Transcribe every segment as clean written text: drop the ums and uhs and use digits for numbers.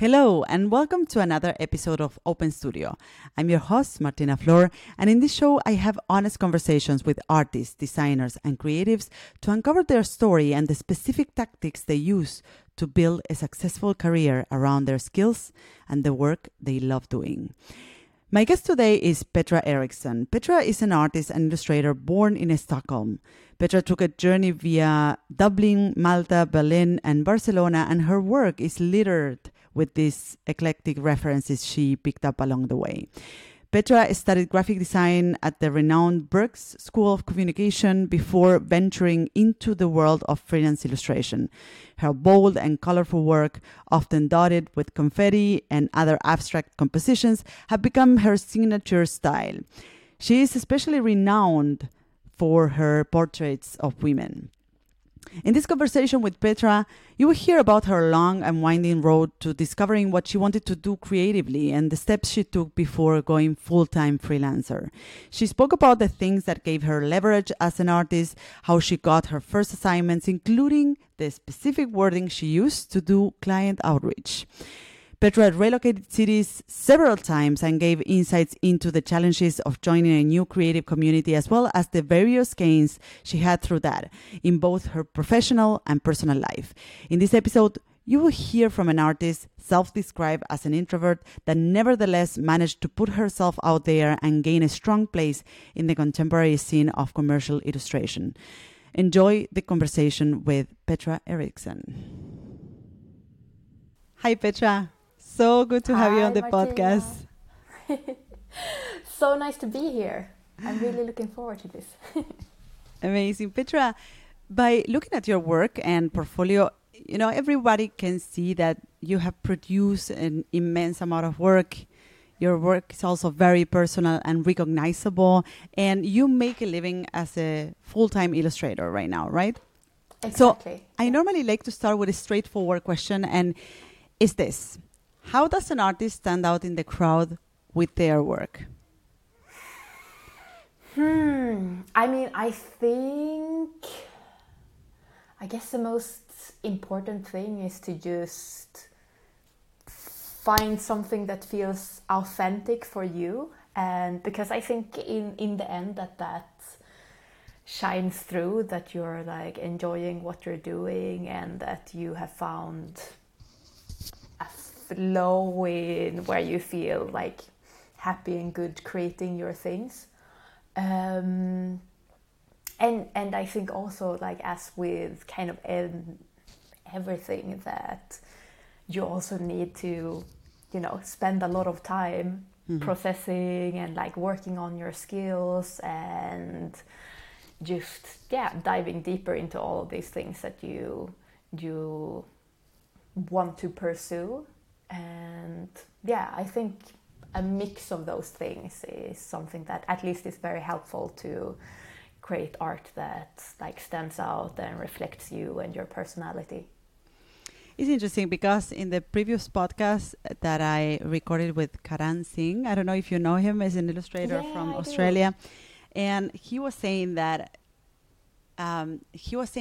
Hello, and welcome to another episode of Open Studio. I'm your host, Martina Flor, and in this show, I have honest conversations with artists, designers, and creatives to uncover their story and the specific tactics they use to build a successful career around their skills and the work they love doing. My guest today is Petra Eriksson. Petra is an artist and illustrator born in Stockholm. Petra took a journey via Dublin, Malta, Berlin, and Barcelona, and her work is littered with these eclectic references she picked up along the way. Petra studied graphic design at the renowned Berks School of Communication before venturing into the world of freelance illustration. Her bold and colorful work, often dotted with confetti and other abstract compositions, have become her signature style. She is especially renowned for her portraits of women. In this conversation with Petra, you will hear about her long and winding road to discovering what she wanted to do creatively and the steps she took before going full-time freelancer. She spoke about the things that gave her leverage as an artist, how she got her first assignments, including the specific wording she used to do client outreach. Petra had relocated cities several times and gave insights into the challenges of joining a new creative community as well as the various gains she had through that in both her professional and personal life. In this episode, you will hear from an artist self-described as an introvert that nevertheless managed to put herself out there and gain a strong place in the contemporary scene of commercial illustration. Enjoy the conversation with Petra Eriksson. Hi, Petra. So good to have you on the Martina. Podcast. So nice to be here. I'm really looking forward to this. Amazing. Petra, by looking at your work and portfolio, you know, everybody can see that you have produced an immense amount of work. Your work is also very personal and recognizable. And you make a living as a full-time illustrator right now, right? Exactly. So I normally like to start with a straightforward question, and is this: how does an artist stand out in the crowd with their work? I mean, I guess the most important thing is to just find something that feels authentic for you. And because I think in the end that shines through, that you're like enjoying what you're doing and that you have found flow in where you feel like happy and good creating your things, and I think also, like, as with kind of everything, that you also need to, you know, spend a lot of time processing and like working on your skills and just diving deeper into all of these things that you want to pursue. And I think a mix of those things is something that at least is very helpful to create art that like stands out and reflects you and your personality. It's interesting because in the previous podcast that I recorded with Karan Singh, I don't know if you know him, as an illustrator from Australia. And he was saying that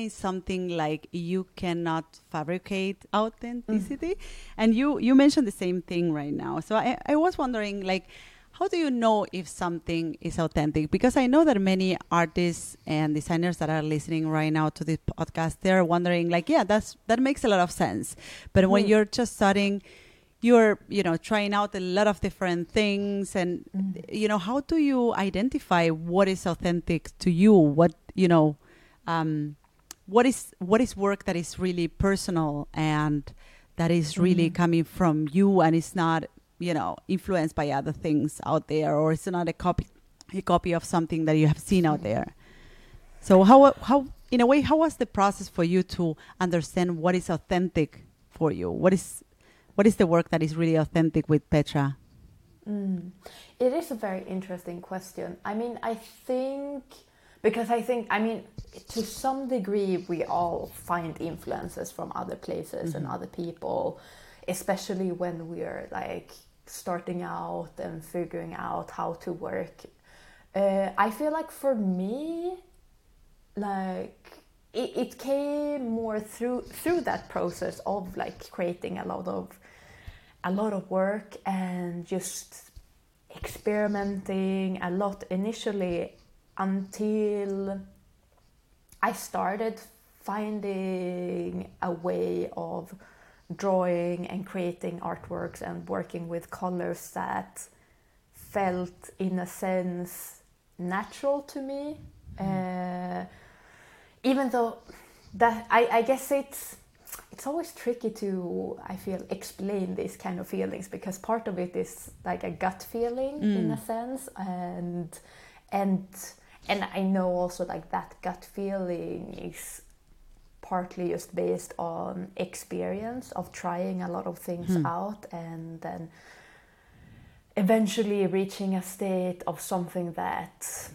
something like, you cannot fabricate authenticity. And you mentioned the same thing right now. So I was wondering, like, how do you know if something is authentic? Because I know that many artists and designers that are listening right now to this podcast, they're wondering, like, that makes a lot of sense. But when you're just starting, you're, you know, trying out a lot of different things, and, you know, how do you identify what is authentic to you? What, you know, what is work that is really personal and that is really coming from you and is not, you know, influenced by other things out there, or it's not a copy of something that you have seen out there? So how in a way, how was the process for you to understand what is authentic for you? What is the work that is really authentic with Petra? It is a very interesting question. I mean, I think to some degree, we all find influences from other places and other people, especially when we're like starting out and figuring out how to work. I feel like for me, like it came more through that process of like creating a lot of a lot of work and just experimenting a lot initially until I started finding a way of drawing and creating artworks and working with colors that felt, in a sense, natural to me. Even though that I guess it's always tricky to, I feel, explain these kind of feelings, because part of it is like a gut feeling in a sense, and I know also like that gut feeling is partly just based on experience of trying a lot of things out, and then eventually reaching a state of something that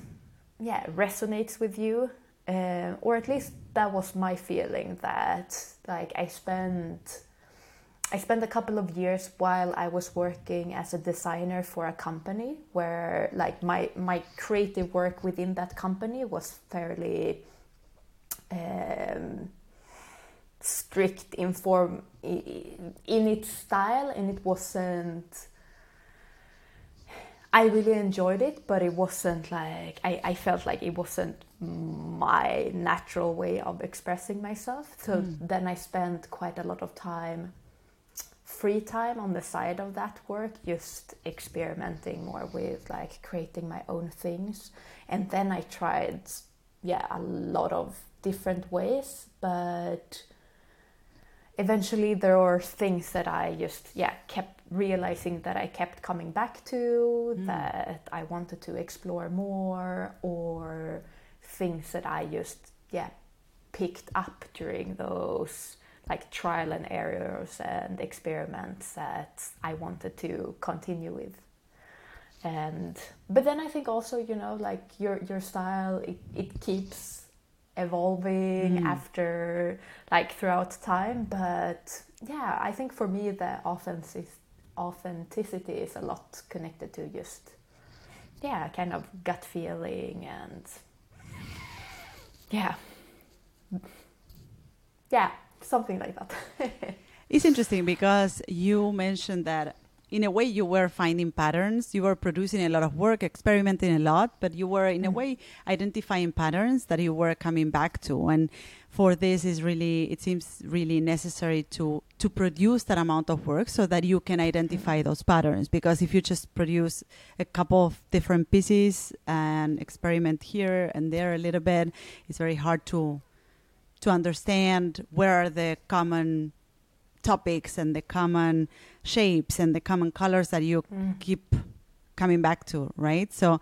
resonates with you, or at least that was my feeling. That like I spent a couple of years while I was working as a designer for a company where like my creative work within that company was fairly strict in form, in its style, and it wasn't, I really enjoyed it, but it wasn't like, I felt like it wasn't my natural way of expressing myself. So then I spent quite a lot of time, free time on the side of that work, just experimenting more with like creating my own things. And then I tried a lot of different ways, but eventually there were things that I just kept realizing that I kept coming back to, that I wanted to explore more, or things that I just picked up during those like trial and errors and experiments that I wanted to continue with. And but then I think also, you know, like your style, it keeps evolving after like throughout time. But I think for me the authenticity is a lot connected to just kind of gut feeling and something like that. It's interesting because you mentioned that in a way you were finding patterns, you were producing a lot of work, experimenting a lot, but you were in a way identifying patterns that you were coming back to. And for this is really, it seems really necessary to produce that amount of work so that you can identify those patterns. Because if you just produce a couple of different pieces and experiment here and there a little bit, it's very hard to understand where are the common topics and the common shapes and the common colors that you keep coming back to, right? So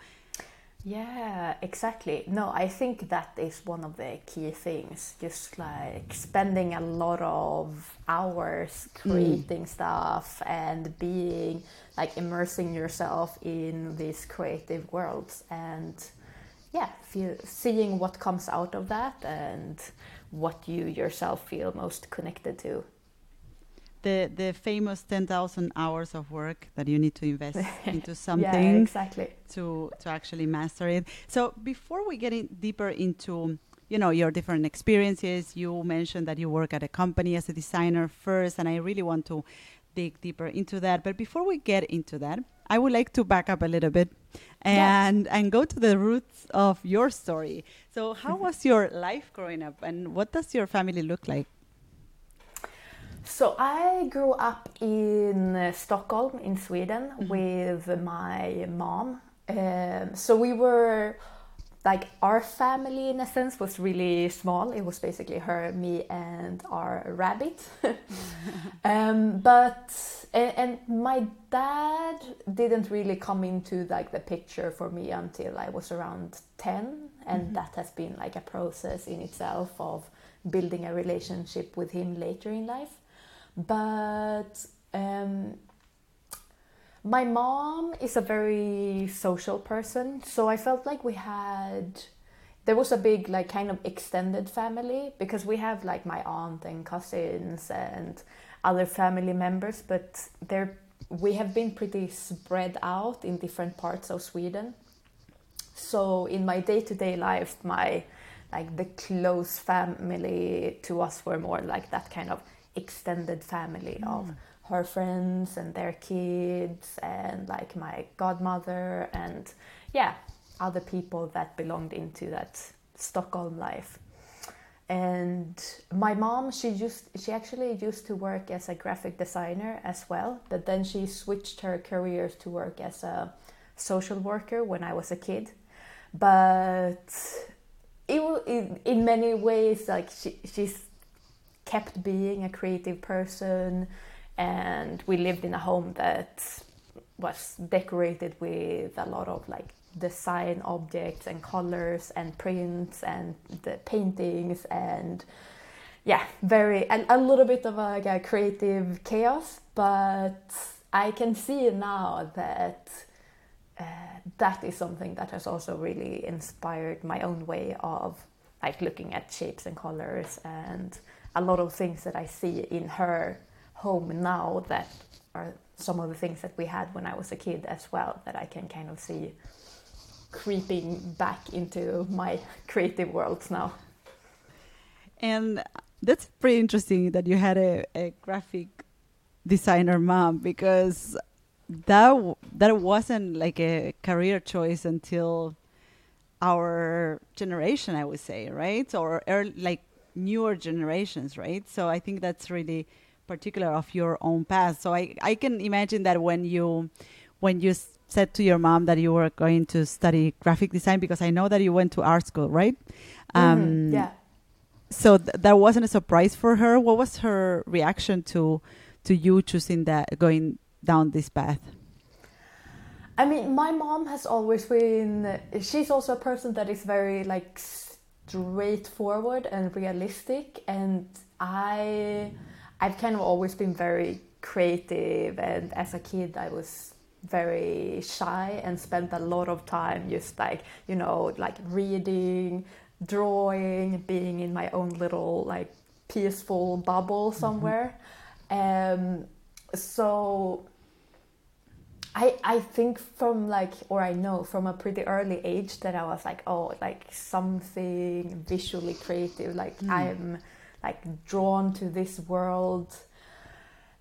exactly. No, I think that is one of the key things, just like spending a lot of hours creating stuff and being like immersing yourself in these creative worlds and seeing what comes out of that and what you yourself feel most connected to. The famous 10,000 hours of work that you need to invest into something to actually master it. So before we get in deeper into, you know, your different experiences, you mentioned that you work at a company as a designer first, and I really want to dig deeper into that. But before we get into that, I would like to back up a little bit and go to the roots of your story. So how was your life growing up, and what does your family look like? So I grew up in Stockholm in Sweden with my mom. So we were like, our family in a sense was really small. It was basically her, me and our rabbit. But my dad didn't really come into like the picture for me until I was around 10. And that has been like a process in itself of building a relationship with him later in life. But my mom is a very social person, so I felt like there was a big like kind of extended family, because we have like my aunt and cousins and other family members, but we have been pretty spread out in different parts of Sweden. So in my day-to-day life, the close family to us were more like that kind of extended family of her friends and their kids and like my godmother and other people that belonged into that Stockholm life. And my mom, she actually used to work as a graphic designer as well, but then she switched her career to work as a social worker when I was a kid. But in many ways, like she's kept being a creative person, and we lived in a home that was decorated with a lot of like design objects and colors and prints and the paintings and a little bit of a creative chaos. But I can see now that that is something that has also really inspired my own way of like looking at shapes and colors, and a lot of things that I see in her home now that are some of the things that we had when I was a kid as well, that I can kind of see creeping back into my creative worlds now. And that's pretty interesting that you had a graphic designer mom, because that wasn't like a career choice until our generation, I would say, right? Or early, like newer generations, right? So I think that's really particular of your own past. So I can imagine that when you said to your mom that you were going to study graphic design, because I know that you went to art school, right? So that wasn't a surprise for her. What was her reaction to you choosing that, going down this path? I mean, my mom has always been, she's also a person that is very like straightforward and realistic, and I've kind of always been very creative, and as a kid I was very shy and spent a lot of time just like, you know, like reading, drawing, being in my own little like peaceful bubble somewhere. So I think I know from a pretty early age that I was like, oh, like something visually creative, like I'm like drawn to this world,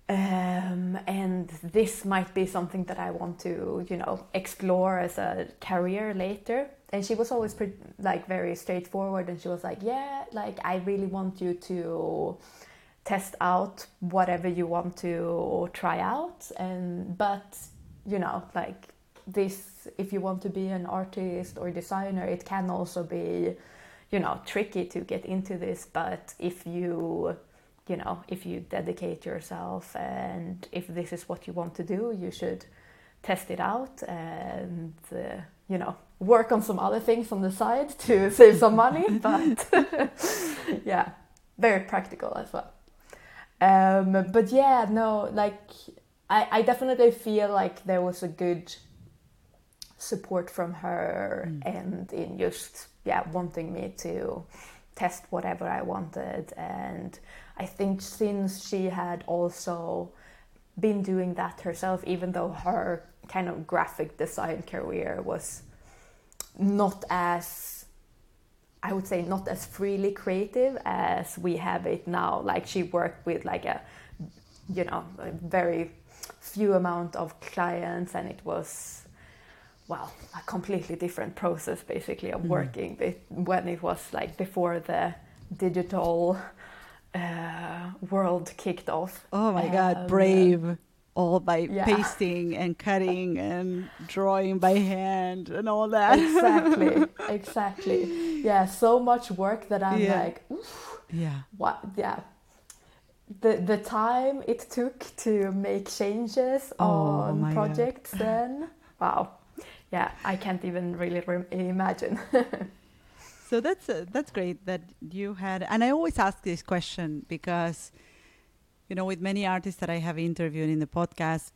and this might be something that I want to, you know, explore as a career later. And she was always pretty, like very straightforward, and she was like, yeah, like I really want you to test out whatever you want to or try out, and but you know, like this, if you want to be an artist or designer, it can also be, you know, tricky to get into this, but if you dedicate yourself and if this is what you want to do, you should test it out and work on some other things on the side to save some money, but very practical as well. I definitely feel like there was a good support from her and in just wanting me to test whatever I wanted. And I think since she had also been doing that herself, even though her kind of graphic design career was not as freely creative as we have it now, like she worked with like a very few amount of clients, and it was a completely different process basically of working when it was like before the digital world kicked off. Oh my God, brave, all by pasting and cutting and drawing by hand and all that. Exactly. Yeah, so much work that I'm like, oof. Yeah. What? Yeah. The time it took to make changes on projects then. Wow. Yeah, I can't even really imagine. So that's great that you had. And I always ask this question because, you know, with many artists that I have interviewed in the podcast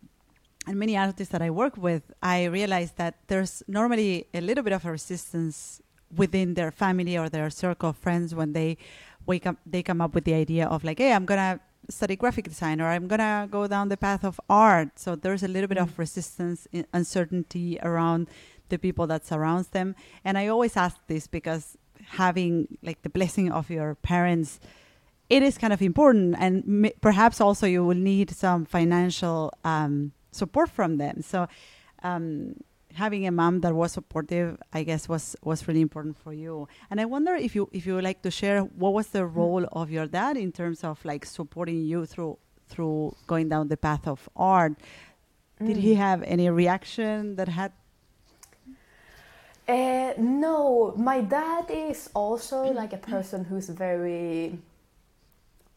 and many artists that I work with, I realize that there's normally a little bit of resistance within their family or their circle of friends when they wake up, they come up with the idea of like, hey, I'm going to study graphic design, or I'm going to go down the path of art. So there's a little bit of resistance, uncertainty around the people that surrounds them. And I always ask this because having like the blessing of your parents it is kind of important, and perhaps also you will need some financial support from them. So having a mom that was supportive, I guess, was really important for you. And I wonder if you would like to share what was the role of your dad in terms of like supporting you through going down the path of art. Did he have any reaction that had? No, my dad is also like a person who's very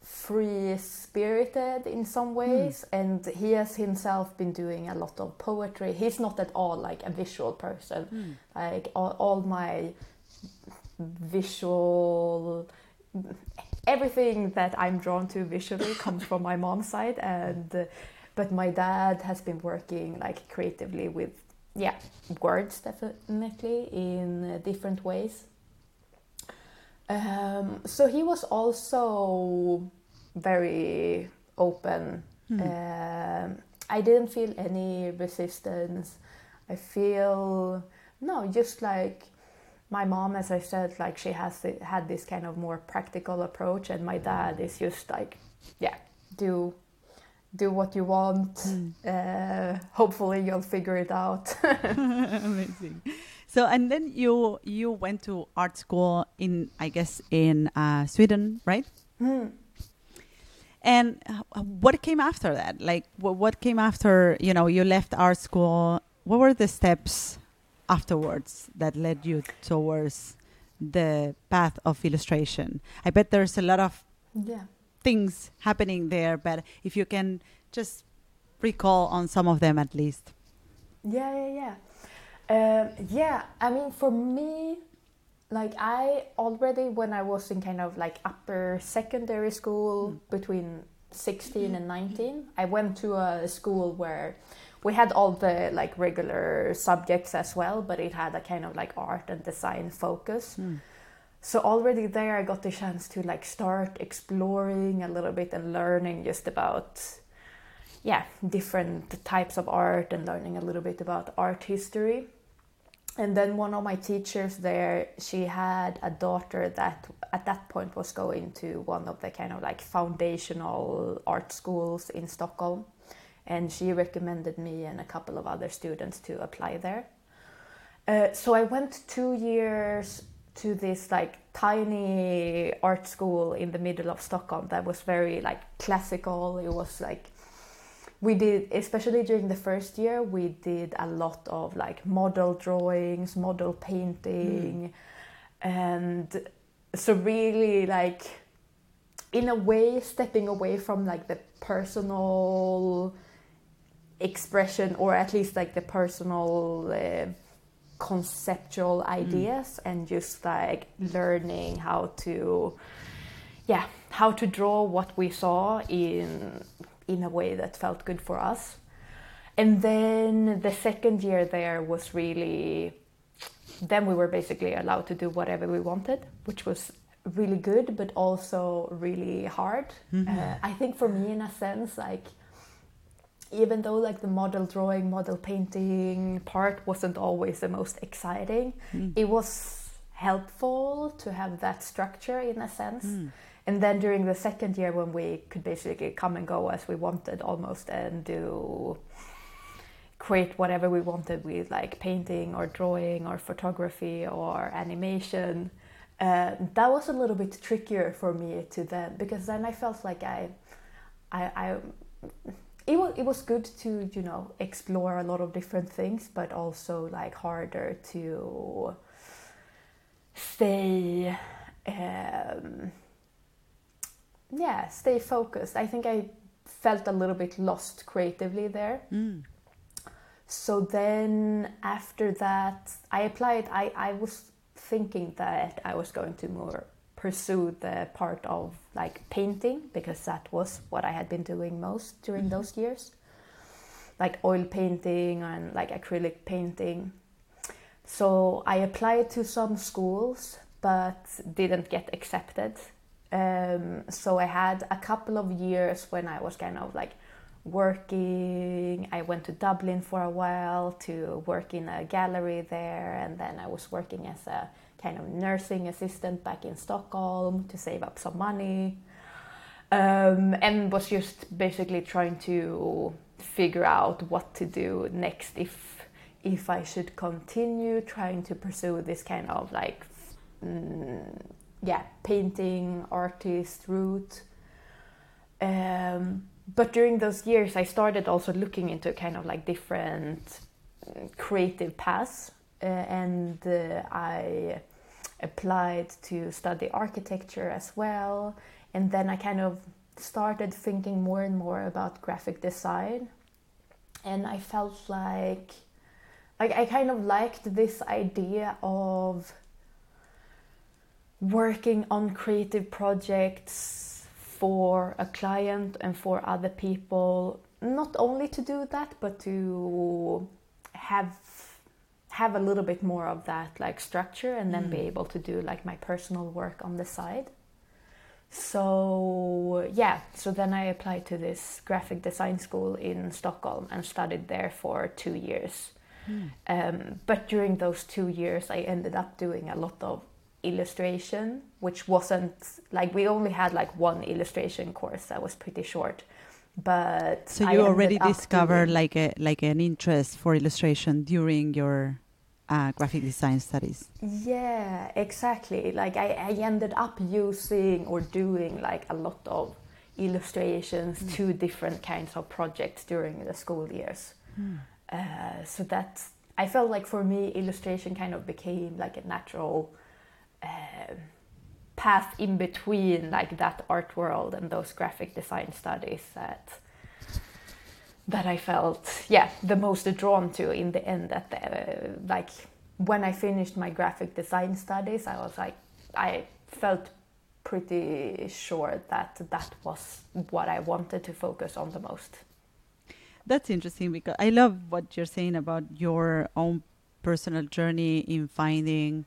free-spirited in some ways, and he has himself been doing a lot of poetry. He's not at all like a visual person. Like all my visual, everything that I'm drawn to visually comes from my mom's side, but my dad has been working like creatively with words, definitely, in different ways. So he was also very open. I didn't feel any resistance. I feel, just like my mom, as I said, like she had this kind of more practical approach, and my dad is just like, do what you want. Hopefully you'll figure it out. Amazing. So, and then you went to art school in Sweden, right? And what came after that? Like, what came after, you left art school? What were the steps afterwards that led you towards the path of illustration? I bet there's a lot of things happening there, but if you can just recall on some of them at least. I mean, for me, like I already, when I was in kind of like upper secondary school between 16 and 19, I went to a school where we had all the like regular subjects as well, but it had a kind of like art and design focus. So already there I got the chance to like start exploring a little bit and learning just about different types of art and learning a little bit about art history. And then one of my teachers there, she had a daughter that at that point was going to one of the kind of like foundational art schools in Stockholm. And she recommended me and a couple of other students to apply there. So I went 2 years to this like tiny art school in the middle of Stockholm that was very like classical. It was like, we did, especially during the first year, we did a lot of like model drawings, model painting. And so really like, in a way, stepping away from like the personal expression, or at least like the personal conceptual ideas, and just like learning how to draw what we saw in a way that felt good for us. And then the second year there was really, then we were basically allowed to do whatever we wanted, which was really good, but also really hard. I think for me, in a sense, like, even though like the model drawing, model painting part wasn't always the most exciting, it was helpful to have that structure in a sense. And then during the second year, when we could basically come and go as we wanted almost, and create whatever we wanted with like painting or drawing or photography or animation, that was a little bit trickier for me to then, because then I felt like it was good to, explore a lot of different things, but also like harder to stay focused. I think I felt a little bit lost creatively there. So then after that, I applied. I was thinking that I was going to more pursue the part of like painting, because that was what I had been doing most during those years, like oil painting and like acrylic painting. So I applied to some schools but didn't get accepted. So I had a couple of years when I was kind of like working. I went to Dublin for a while to work in a gallery there, and then I was working as a kind of nursing assistant back in Stockholm to save up some money. and was just basically trying to figure out what to do next, if I should continue trying to pursue this kind of like painting artist route. But during those years, I started also looking into kind of like different creative paths, and I applied to study architecture as well. And then I kind of started thinking more and more about graphic design, and I felt like I kind of liked this idea of working on creative projects for a client and for other people, not only to do that, but to have a little bit more of that like structure, and then be able to do like my personal work on the side. So then I applied to this graphic design school in Stockholm and studied there for 2 years. But during those 2 years, I ended up doing a lot of illustration, which wasn't like, we only had like one illustration course that was pretty short. But so you already discovered an interest for illustration during your graphic design studies. Yeah, exactly. Like I ended up using or doing like a lot of illustrations to different kinds of projects during the school years. So that I felt like for me, illustration kind of became like a natural path in between like that art world and those graphic design studies that I felt the most drawn to in the end. At the like when I finished my graphic design studies, I was like, I felt pretty sure that was what I wanted to focus on the most. That's interesting, because I love what you're saying about your own personal journey in finding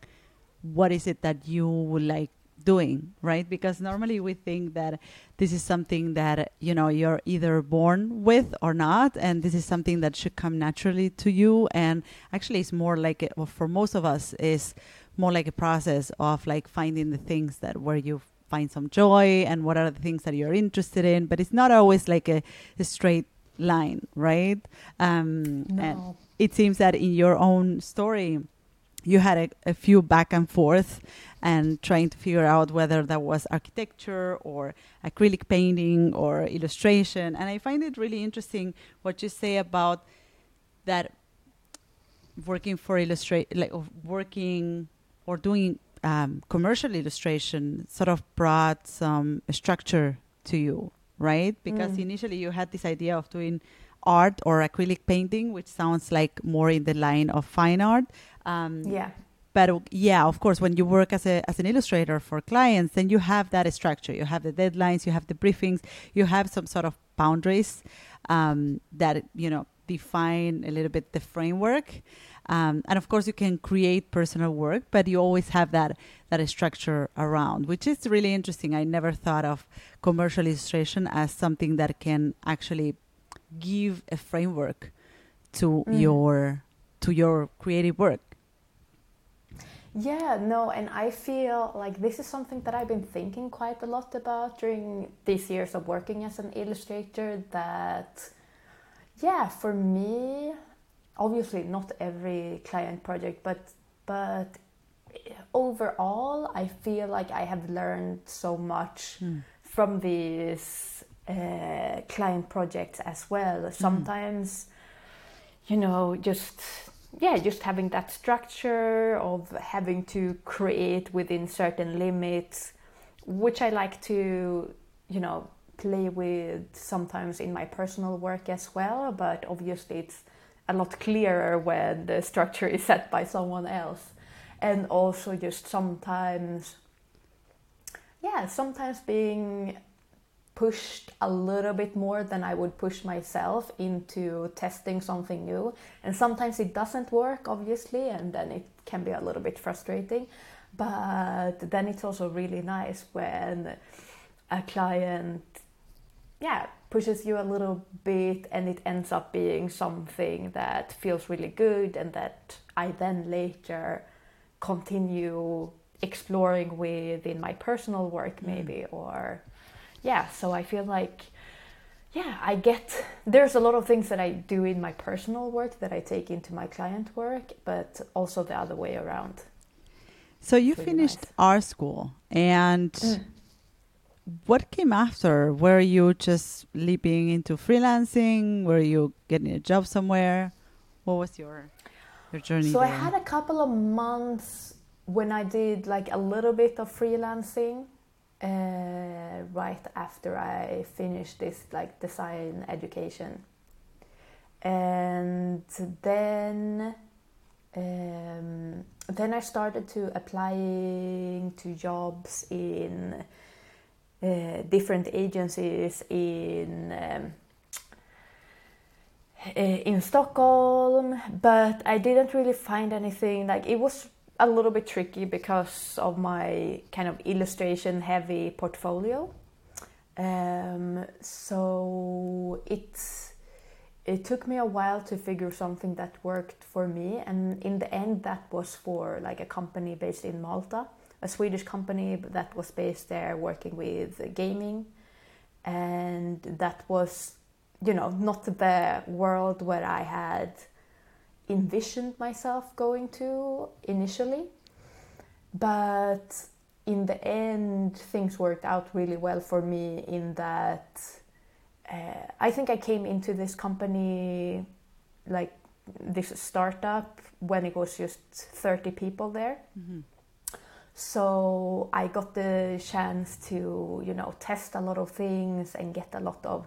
what is it that you would like doing, right? Because normally we think that this is something that, you know, you're either born with or not, and this is something that should come naturally to you. And actually it's more like, for most of us, is more like a process of like finding the things that where you find some joy and what are the things that you're interested in. But it's not always like a straight line, right? No. And it seems that in your own story, you had a few back and forth and trying to figure out whether that was architecture or acrylic painting or illustration. And I find it really interesting what you say about that working for doing commercial illustration sort of brought some structure to you, right? Because initially you had this idea of doing art or acrylic painting, which sounds like more in the line of fine art. But of course, when you work as an illustrator for clients, then you have that structure. You have the deadlines, you have the briefings, you have some sort of boundaries that, you know, define a little bit the framework. And of course, you can create personal work, but you always have that structure around, which is really interesting. I never thought of commercial illustration as something that can actually give a framework to your creative work. Yeah, no, and I feel like this is something that I've been thinking quite a lot about during these years of working as an illustrator, that, for me, obviously not every client project, but overall, I feel like I have learned so much from these client projects as well. Sometimes, you know, just having that structure of having to create within certain limits, which I like to, you know, play with sometimes in my personal work as well. But obviously it's a lot clearer when the structure is set by someone else. And also just sometimes being pushed a little bit more than I would push myself into testing something new. And sometimes it doesn't work, obviously, and then it can be a little bit frustrating. But then it's also really nice when a client pushes you a little bit and it ends up being something that feels really good, and that I then later continue exploring with in my personal work maybe, or yeah, so I feel like, yeah, I get, there's a lot of things that I do in my personal work that I take into my client work, but also the other way around. So you finished art school, and what came after? Were you just leaping into freelancing? Were you getting a job somewhere? What was your journey So there? I had a couple of months when I did like a little bit of freelancing right after I finished this like design education. And then I started to applying to jobs in different agencies in Stockholm, but I didn't really find anything. Like, it was a little bit tricky because of my kind of illustration heavy portfolio. So it took me a while to figure something that worked for me. And in the end, that was for like a company based in Malta, a Swedish company that was based there working with gaming. And that was, you know, not the world where I had envisioned myself going to initially. But in the end, things worked out really well for me in that I think I came into this company, like this startup, when it was just 30 people there. Mm-hmm. So I got the chance to, you know, test a lot of things and get a lot of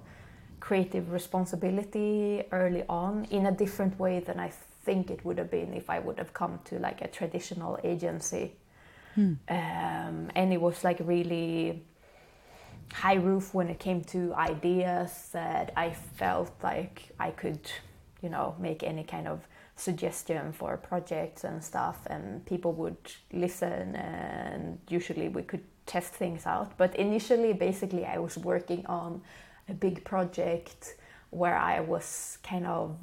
creative responsibility early on in a different way than I think it would have been if I would have come to like a traditional agency. And it was like really high roof when it came to ideas that I felt like I could, you know, make any kind of suggestion for projects and stuff, and people would listen, and usually we could test things out. But initially, basically, I was working on a big project where I was kind of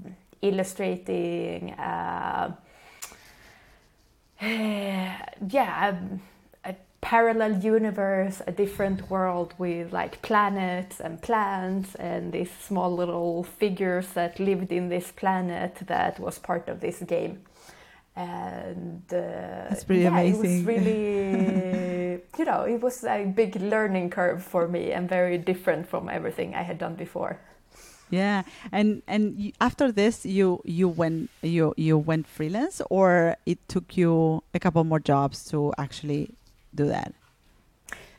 illustrating a parallel universe, a different world with like planets and plants and these small little figures that lived in this planet that was part of this game. And that's pretty amazing. It was really, you know, it was a big learning curve for me and very different from everything I had done before. Yeah, and after this, you went freelance, or it took you a couple more jobs to actually do that?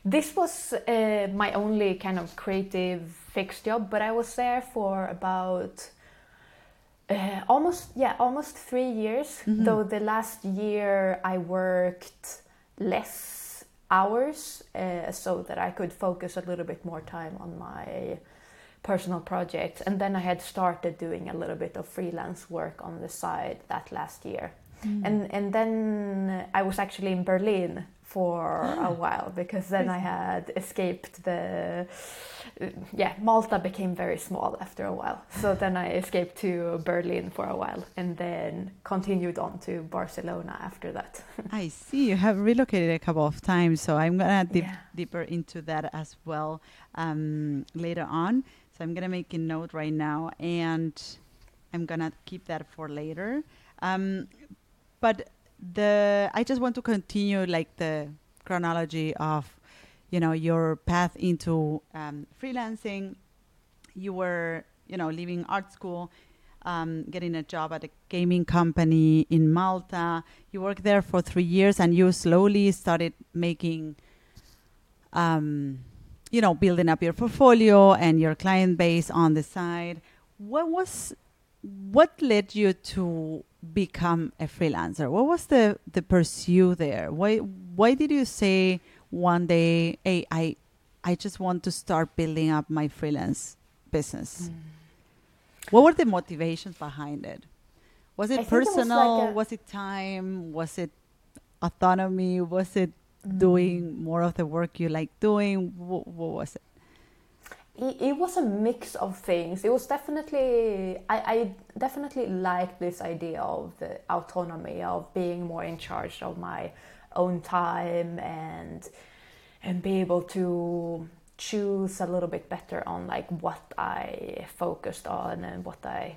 This was my only kind of creative fixed job, but I was there for about almost 3 years. Mm-hmm. Though the last year I worked less hours so that I could focus a little bit more time on my personal projects, and then I had started doing a little bit of freelance work on the side that last year. Mm-hmm. And then I was actually in Berlin for a while, because then I had escaped Malta became very small after a while. So then I escaped to Berlin for a while and then continued on to Barcelona after that. I see. You have relocated a couple of times. So I'm going to deeper into that as well later on. So I'm going to make a note right now, and I'm going to keep that for later. But I just want to continue like the chronology of, you know, your path into freelancing. You were, you know, leaving art school, getting a job at a gaming company in Malta. You worked there for 3 years, and you slowly started making, you know, building up your portfolio and your client base on the side. What led you to become a freelancer? What was the pursuit there? Why did you say one day, hey, I just want to start building up my freelance business? What were the motivations behind it? Was it personal? Was it time? Was it autonomy? Was it doing more of the work you like doing? What was it? It was a mix of things. It was definitely, I definitely liked this idea of the autonomy, of being more in charge of my own time and be able to choose a little bit better on like what I focused on and what I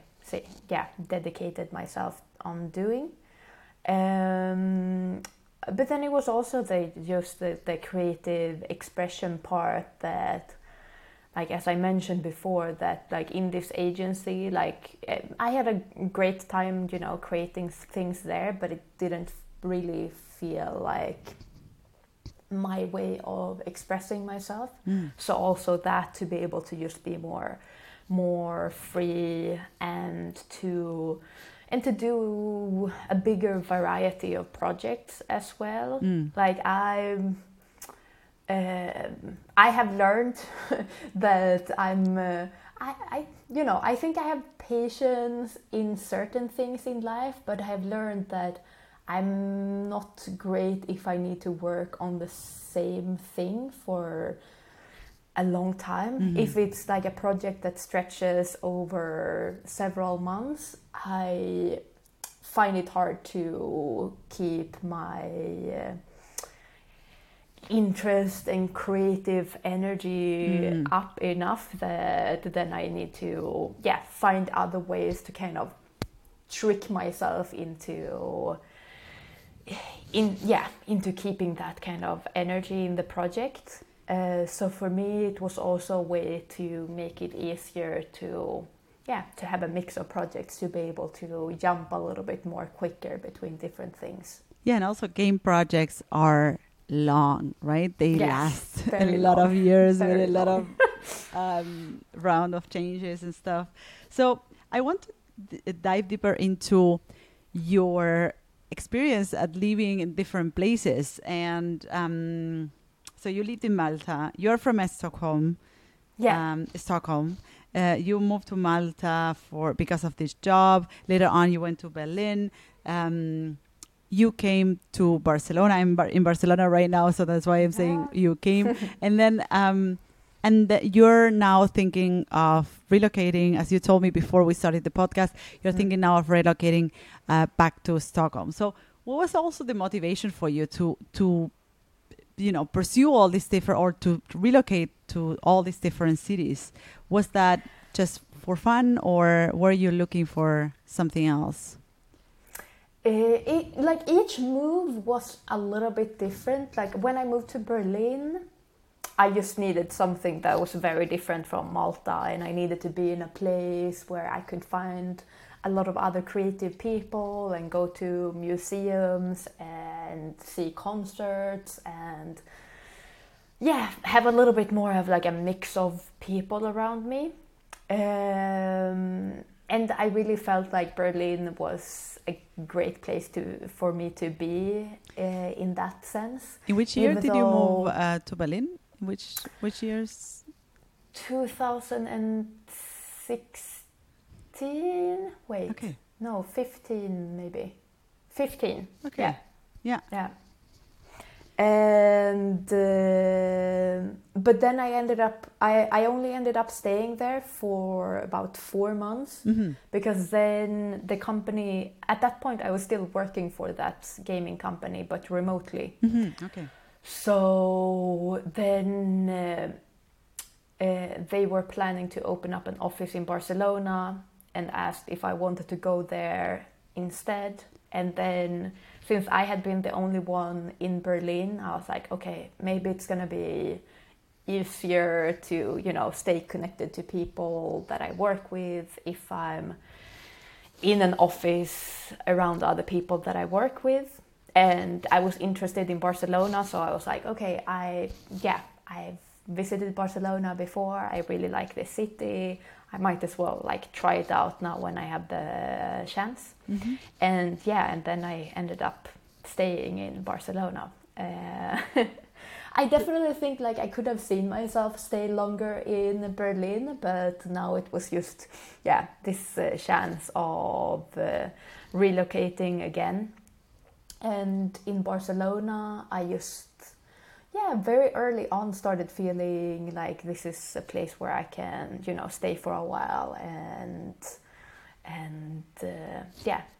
dedicated myself on doing. But then it was also the creative expression part that, like as I mentioned before, that like in this agency, like I had a great time, you know, creating things there, but it didn't really feel like my way of expressing myself. So also that, to be able to just be more free and to do a bigger variety of projects as well. Like I have learned that I think I have patience in certain things in life, but I have learned that I'm not great if I need to work on the same thing for a long time. Mm-hmm. If it's like a project that stretches over several months, I find it hard to keep my interest and creative energy up enough that then I need to find other ways to kind of trick myself into keeping that kind of energy in the project. So for me, it was also a way to make it easier to have a mix of projects, to be able to jump a little bit more quicker between different things. Yeah, and also game projects are long, right? They last a lot of years with a lot of round of changes and stuff. So I want to dive deeper into your experience at living in different places, and so you lived in Malta. You're from Stockholm. You moved to Malta because of this job. Later on, you went to Berlin. You came to Barcelona. I'm in Barcelona right now, so that's why I'm saying you came. And then, you're now thinking of relocating, as you told me before we started the podcast. You're thinking now of relocating back to Stockholm. So, what was also the motivation for you to pursue all these different, or to relocate to all these different cities? Was that just for fun, or were you looking for something else? Each move was a little bit different. Like when I moved to Berlin, I just needed something that was very different from Malta, and I needed to be in a place where I could find a lot of other creative people and go to museums and see concerts and have a little bit more of like a mix of people around me. And I really felt like Berlin was a great place for me to be in that sense. In which year did you move to Berlin? Which years? 2016. Wait, okay. No, 15 maybe. 15. Okay. Yeah. And but then I ended up. I only ended up staying there for about 4 months, because then the company. At that point, I was still working for that gaming company, but remotely. Mm-hmm. Okay. So then they were planning to open up an office in Barcelona, and asked if I wanted to go there instead. And then, since I had been the only one in Berlin, I was like, okay, maybe it's going to be easier to, stay connected to people that I work with if I'm in an office around other people that I work with. And I was interested in Barcelona, so I was like, okay, I've visited Barcelona before. I really like the city. I might as well like try it out now when I have the chance. Mm-hmm. And then I ended up staying in Barcelona. I definitely think like I could have seen myself stay longer in Berlin, but now it was just this chance of relocating again. And in Barcelona, I just very early on started feeling like this is a place where I can, stay for a while and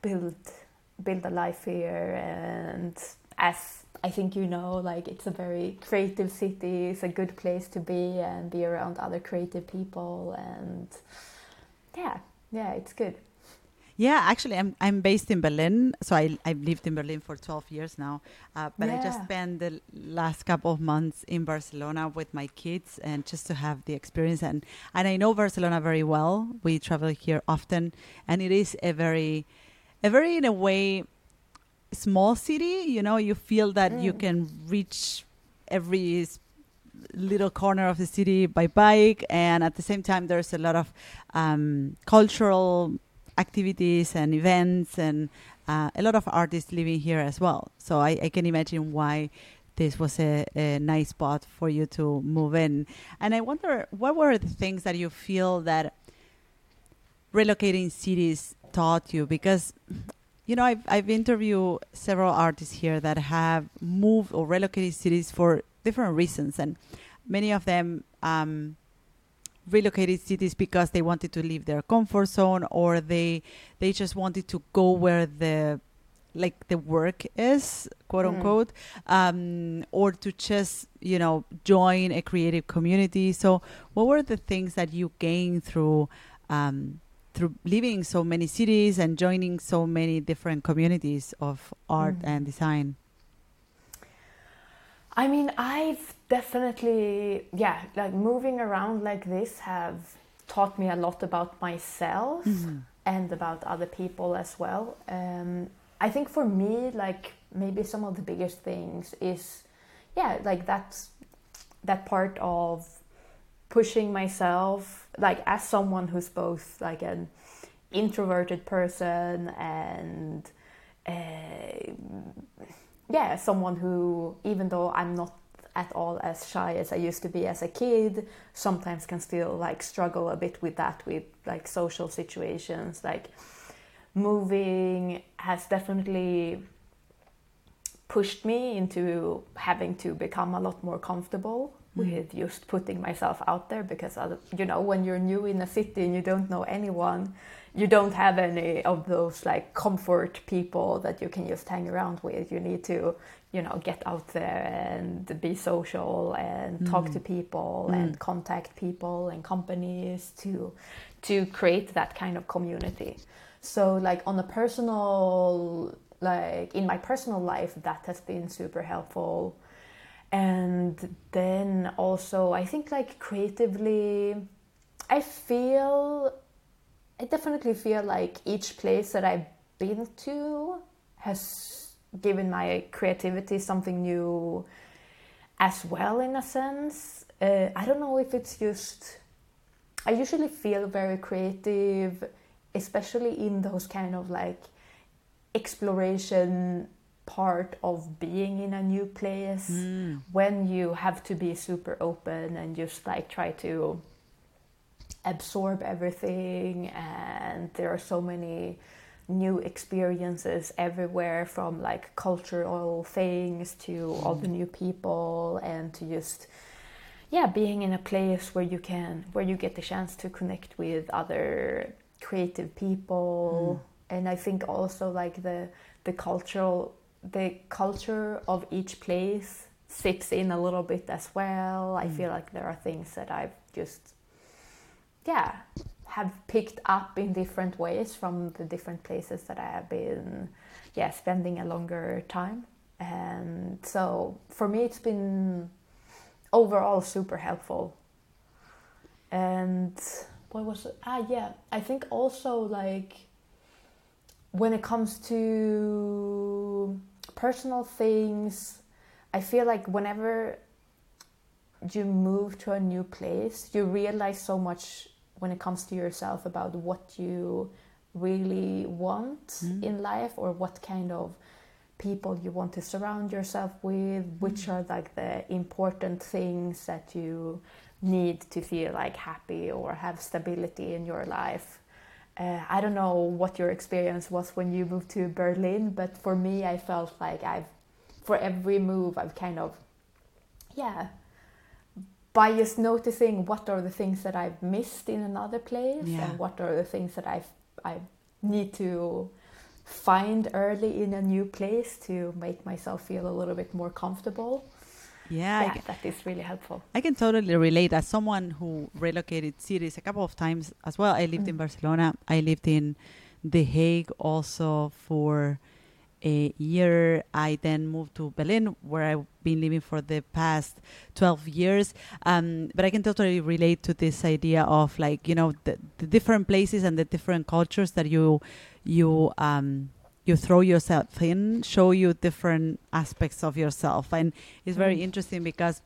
build a life here. And as I think, you know, like, it's a very creative city. It's a good place to be and be around other creative people. And yeah, it's good. Yeah, actually, I'm based in Berlin, so I've lived in Berlin for 12 years now. But I just spent the last couple of months in Barcelona with my kids, and just to have the experience. And I know Barcelona very well. We travel here often, and it is a very in a way small city. You know, you feel that you can reach every little corner of the city by bike, and at the same time, there's a lot of cultural activities and events, and a lot of artists living here as well. So I can imagine why this was a nice spot for you to move in. And I wonder, what were the things that you feel that relocating cities taught you? Because, you know, I've interviewed several artists here that have moved or relocated cities for different reasons. And many of them relocated cities because they wanted to leave their comfort zone, or they just wanted to go where the work is, quote unquote, or to just, you know, join a creative community. So what were the things that you gained through living in so many cities and joining so many different communities of art and design? I mean, I've definitely, moving around like this have taught me a lot about myself and about other people as well. I think for me, like, maybe some of the biggest things is, that's that part of pushing myself, like, as someone who's both, like, an introverted person and someone who, even though I'm not at all as shy as I used to be as a kid, sometimes can still, like, struggle a bit with that, with, like, social situations. Like, moving has definitely pushed me into having to become a lot more comfortable with just putting myself out there, because, you know, when you're new in a city and you don't know anyone, you don't have any of those, like, comfort people that you can just hang around with. You need to, you know, get out there and be social and talk to people and contact people and companies to create that kind of community. So, like, on a personal, like, in my personal life, that has been super helpful. And then also, I think, like, creatively, I definitely feel like each place that I've been to has given my creativity something new as well, in a sense. I don't know if it's just, I usually feel very creative, especially in those kind of, like, exploration part of being in a new place, when you have to be super open and just, like, try to absorb everything. And there are so many new experiences everywhere, from, like, cultural things to all the new people, and to just being in a place where you can, where you get the chance to connect with other creative people. And I think also, like, the culture of each place sips in a little bit as well. I feel like there are things that I've just have picked up in different ways from the different places that I have been spending a longer time. And so for me, it's been overall super helpful. And what was it? I think also, like, when it comes to personal things, I feel like whenever you move to a new place, you realize so much when it comes to yourself about what you really want in life, or what kind of people you want to surround yourself with, which are, like, the important things that you need to feel, like, happy or have stability in your life. I don't know what your experience was when you moved to Berlin, but for me, I felt like for every move, I've kind of, by just noticing what are the things that I've missed in another place and what are the things that I need to find early in a new place to make myself feel a little bit more comfortable. Yeah, that is really helpful. I can totally relate. As someone who relocated cities a couple of times as well, I lived in Barcelona. I lived in The Hague also for a year. I then moved to Berlin, where I've been living for the past 12 years. But I can totally relate to this idea of, like, you know, the different places and the different cultures that you throw yourself in, show you different aspects of yourself. And it's very interesting because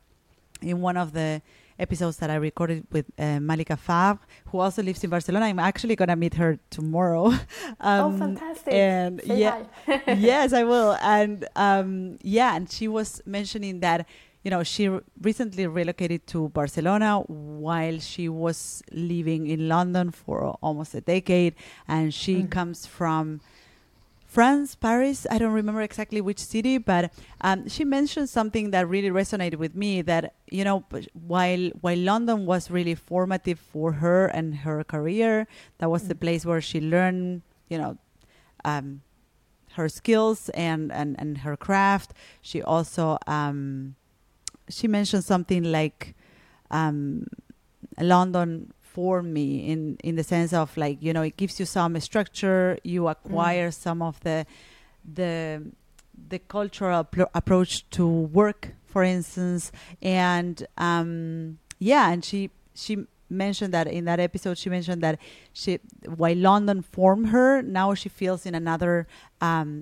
in one of the episodes that I recorded with Malika Favre, who also lives in Barcelona. I'm actually going to meet her tomorrow. Oh, fantastic. And say hi. Yes, I will. And and she was mentioning that, you know, she recently relocated to Barcelona while she was living in London for almost a decade. And she comes from France, Paris, I don't remember exactly which city, but she mentioned something that really resonated with me, that, you know, while London was really formative for her and her career, that was the place where she learned, you know, her skills and her craft. She also, she mentioned something like London for me in the sense of, like, you know, it gives you some structure, you acquire some of the cultural approach to work, for instance. And and she mentioned that in that episode, she mentioned that while London formed her, now she feels in another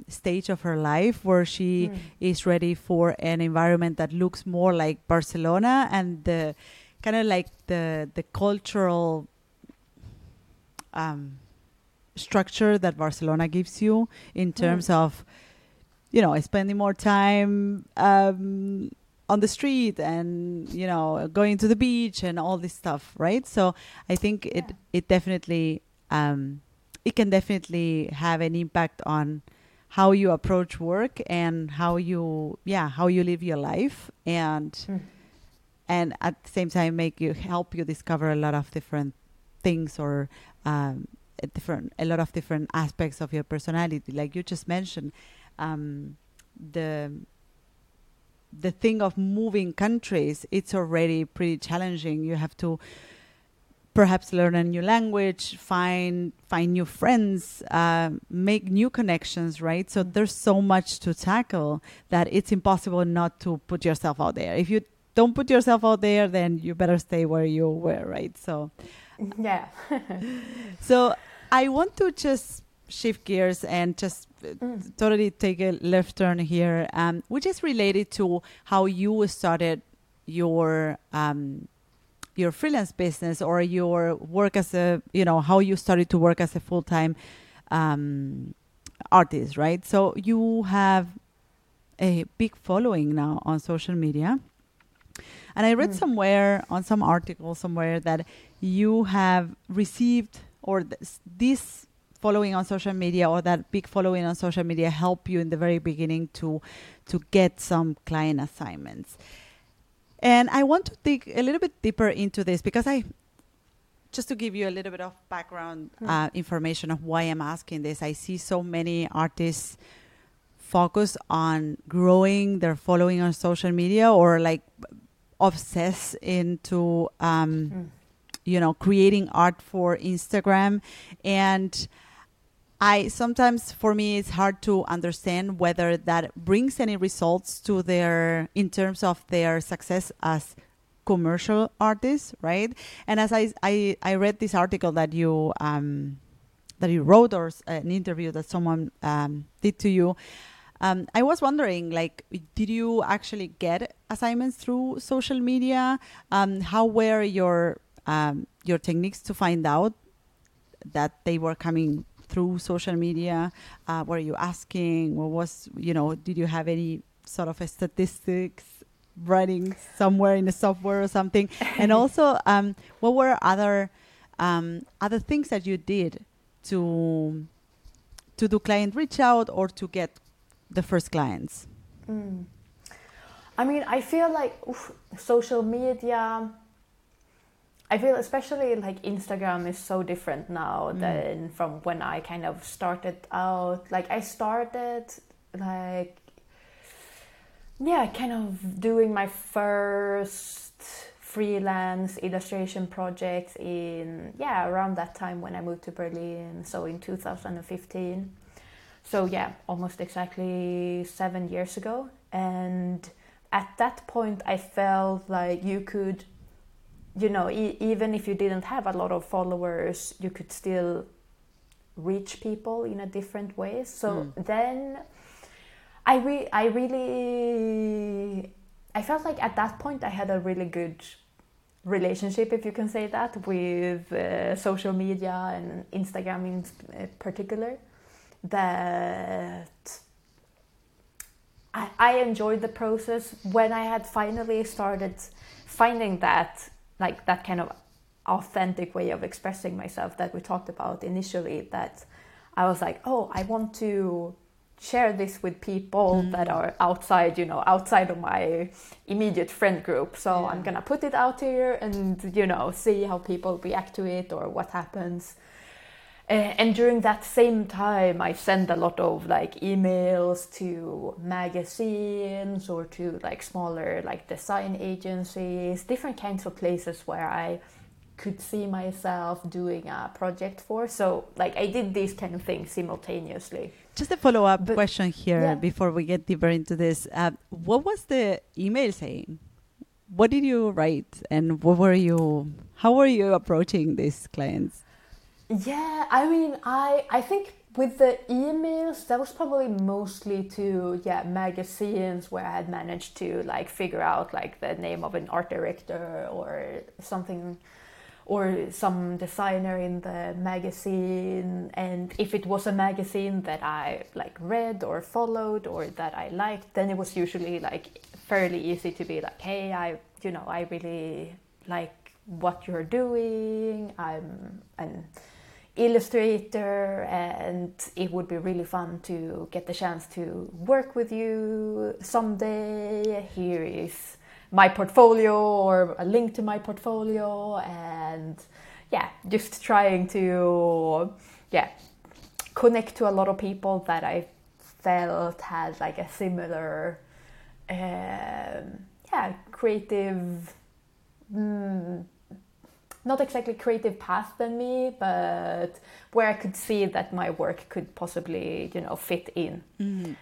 stage of her life where she is ready for an environment that looks more like Barcelona, and the kind of like the cultural structure that Barcelona gives you in terms of, you know, spending more time on the street and, you know, going to the beach and all this stuff, right? So I think it definitely, it can definitely have an impact on how you approach work and how you live your life, and and at the same time, help you discover a lot of different things or a lot of different aspects of your personality. Like you just mentioned, the thing of moving countries, it's already pretty challenging. You have to perhaps learn a new language, find new friends, make new connections, right? So there's so much to tackle that it's impossible not to put yourself out there. If you don't put yourself out there, then you better stay where you were, right? So So I want to just shift gears and just totally take a left turn here, which is related to how you started your freelance business, or your work as a, you know, how you started to work as a full-time artist, right? So you have a big following now on social media. And I read somewhere, on some article somewhere, that you have received, or this following on social media, or that big following on social media, help you in the very beginning to get some client assignments. And I want to dig a little bit deeper into this, because just to give you a little bit of background information of why I'm asking this, I see so many artists focus on growing their following on social media, or like obsess into, you know, creating art for Instagram. And for me, it's hard to understand whether that brings any results to in terms of their success as commercial artists, right? And as I read this article that you wrote, or an interview that someone did to you, I was wondering, like, did you actually get assignments through social media? How were your techniques to find out that they were coming through social media? Were you asking? What was, you know, did you have any sort of a statistics running somewhere in the software or something? And also, what were other things that you did to do client reach out, or to get the first clients? I mean, I feel like social media I feel especially like Instagram is so different now than from when I kind of started out. Like I started like, yeah, kind of doing my first freelance illustration projects in, yeah, around that time when I moved to Berlin. So in 2015. So yeah, almost exactly 7 years ago. And at that point, I felt like you could, you know, even if you didn't have a lot of followers, you could still reach people in a different way. So then I felt like at that point I had a really good relationship, if you can say that, with social media and Instagram in particular, that I enjoyed the process. When I had finally started finding that, like that kind of authentic way of expressing myself that we talked about initially, that I was like, oh, I want to share this with people that are outside, you know, outside of my immediate friend group. So I'm going to put it out here and, you know, see how people react to it or what happens. And during that same time, I sent a lot of like emails to magazines or to like smaller like design agencies, different kinds of places where I could see myself doing a project for. So like I did these kind of things simultaneously. Just a follow-up question here before we get deeper into this. What was the email saying? What did you write and how were you approaching these clients? Yeah, I mean, I think with the emails, that was probably mostly to, magazines where I had managed to, like, figure out, like, the name of an art director or something, or some designer in the magazine. And if it was a magazine that I, like, read or followed or that I liked, then it was usually, like, fairly easy to be like, hey, I really like what you're doing. I'm an illustrator and it would be really fun to get the chance to work with you someday. Here is my portfolio or a link to my portfolio, and just trying to connect to a lot of people that I felt had like a similar creative not exactly creative path than me, but where I could see that my work could possibly, you know, fit in. Mm-hmm.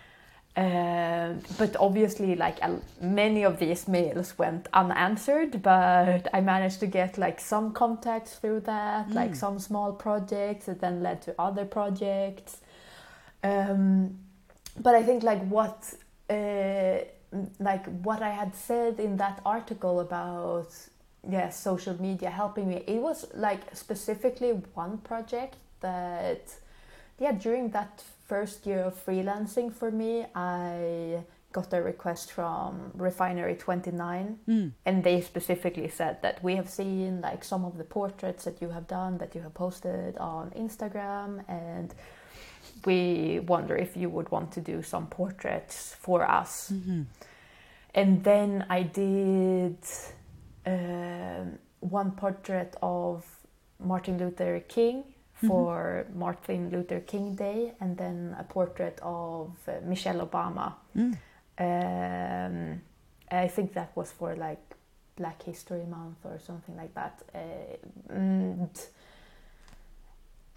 But obviously, like many of these mails went unanswered, but I managed to get like some contacts through that, like some small projects that then led to other projects. But I think like what I had said in that article about social media helping me, it was like specifically one project that during that first year of freelancing for me, I got a request from Refinery29 and they specifically said that we have seen like some of the portraits that you have done, that you have posted on Instagram, and we wonder if you would want to do some portraits for us. Mm-hmm. And then I did one portrait of Martin Luther King for Martin Luther King Day, and then a portrait of Michelle Obama. I think that was for like Black History Month or something like that. And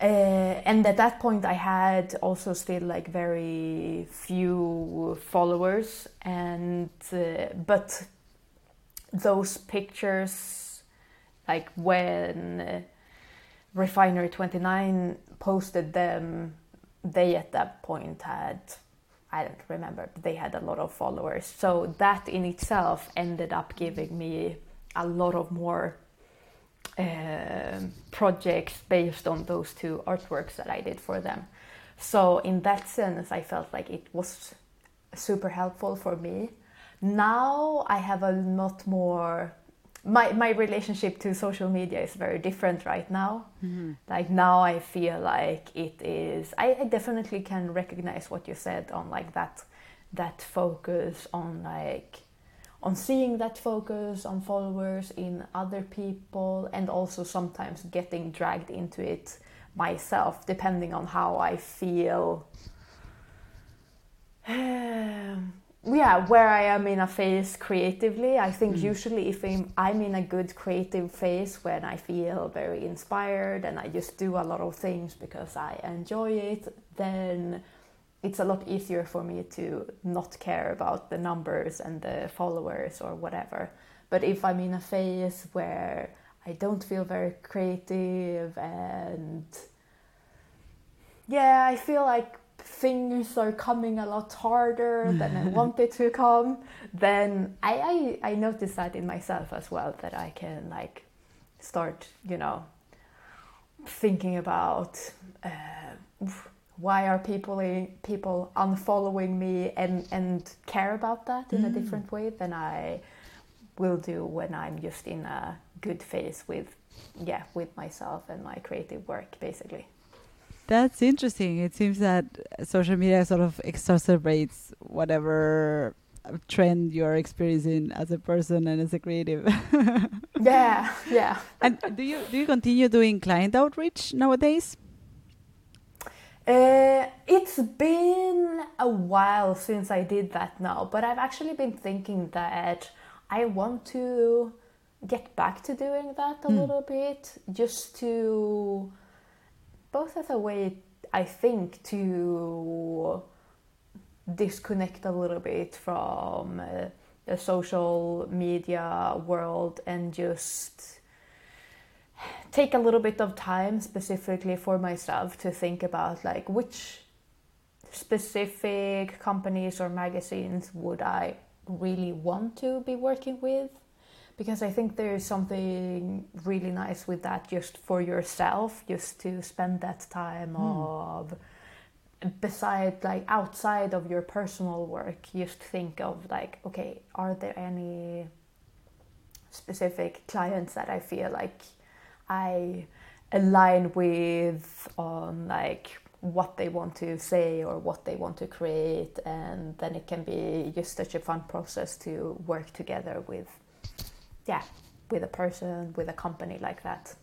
at that point I had also still like very few followers, and but those pictures, like when Refinery29 posted them, they at that point had, I don't remember, but they had a lot of followers. So that in itself ended up giving me a lot of more projects based on those two artworks that I did for them. So in that sense, I felt like it was super helpful for me. Now I have a lot more, my relationship to social media is very different right now. Mm-hmm. Like now I feel like it is, I definitely can recognize what you said on like that focus on like on seeing that focus on followers in other people, and also sometimes getting dragged into it myself, depending on how I feel. Yeah, where I am in a phase creatively. I think usually if I'm in a good creative phase when I feel very inspired and I just do a lot of things because I enjoy it, then it's a lot easier for me to not care about the numbers and the followers or whatever. But if I'm in a phase where I don't feel very creative and yeah, I feel like things are coming a lot harder than I wanted to come, then I notice that in myself as well, that I can like start, you know, thinking about why are people unfollowing me and care about that in a different way than I will do when I'm just in a good phase with myself and my creative work, basically. That's interesting. It seems that social media sort of exacerbates whatever trend you're experiencing as a person and as a creative. Yeah. And do you continue doing client outreach nowadays? It's been a while since I did that now, but I've actually been thinking that I want to get back to doing that a little bit, just to... both as a way, I think, to disconnect a little bit from the social media world and just take a little bit of time specifically for myself to think about like which specific companies or magazines would I really want to be working with. Because I think there is something really nice with that just for yourself, just to spend that time of, beside like outside of your personal work, just think of like, okay, are there any specific clients that I feel like I align with on like what they want to say or what they want to create, and then it can be just such a fun process to work together with. Yeah, with a person, with a company like that.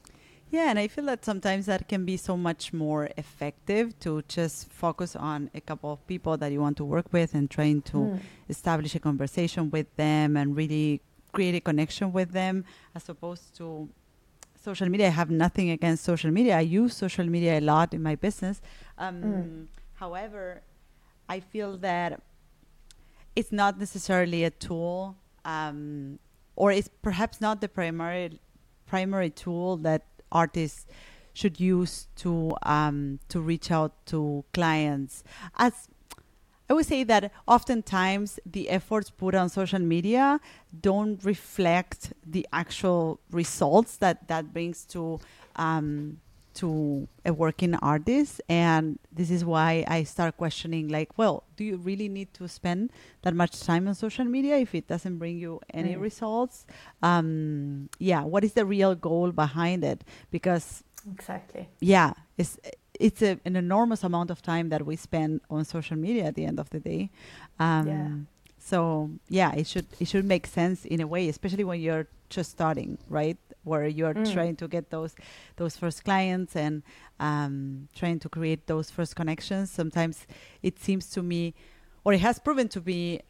Yeah, and I feel that sometimes that can be so much more effective to just focus on a couple of people that you want to work with and trying to establish a conversation with them and really create a connection with them, as opposed to social media. I have nothing against social media. I use social media a lot in my business. However, I feel that it's not necessarily a tool or it's perhaps not the primary tool that artists should use to reach out to clients. As I would say that oftentimes the efforts put on social media don't reflect the actual results that brings to a working artist. And this is why I start questioning, like, well, do you really need to spend that much time on social media if it doesn't bring you any results? What is the real goal behind it? Because it's an enormous amount of time that we spend on social media at the end of the day. So yeah, it should make sense in a way, especially when you're just starting, right? Where you're trying to get those first clients and trying to create those first connections. Sometimes it seems to me, or it has proven to be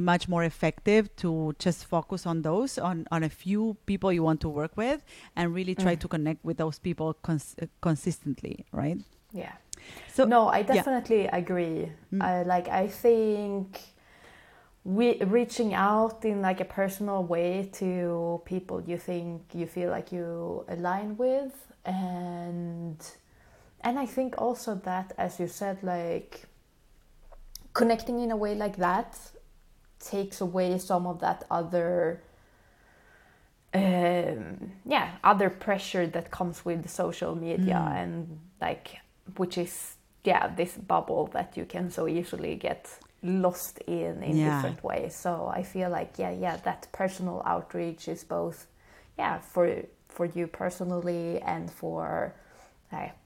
much more effective to just focus on those, on a few people you want to work with, and really try to connect with those people consistently, right? Yeah. So no, I definitely agree. I think reaching out in like a personal way to people you think you feel like you align with, and I think also that, as you said, like connecting in a way like that takes away some of that other other pressure that comes with social media and like, which is this bubble that you can so easily get lost in different ways. So I feel like that personal outreach is both for you personally and for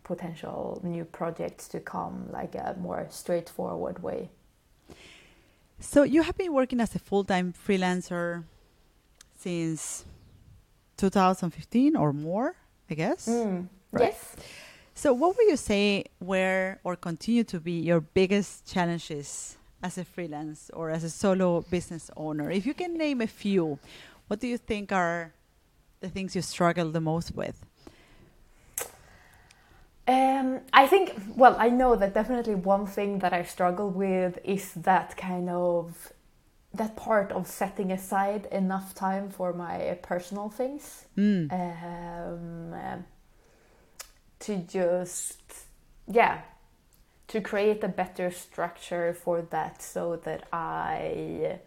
potential new projects to come, like a more straightforward way. So you have been working as a full-time freelancer since 2015 or more, I guess? Right. Yes. So what would you say were or continue to be your biggest challenges as a freelance or as a solo business owner? If you can name a few, what do you think are the things you struggle the most with? I think, well, I know that definitely one thing that I struggle with is that kind of, that part of setting aside enough time for my personal things. To just, to create a better structure for that so that I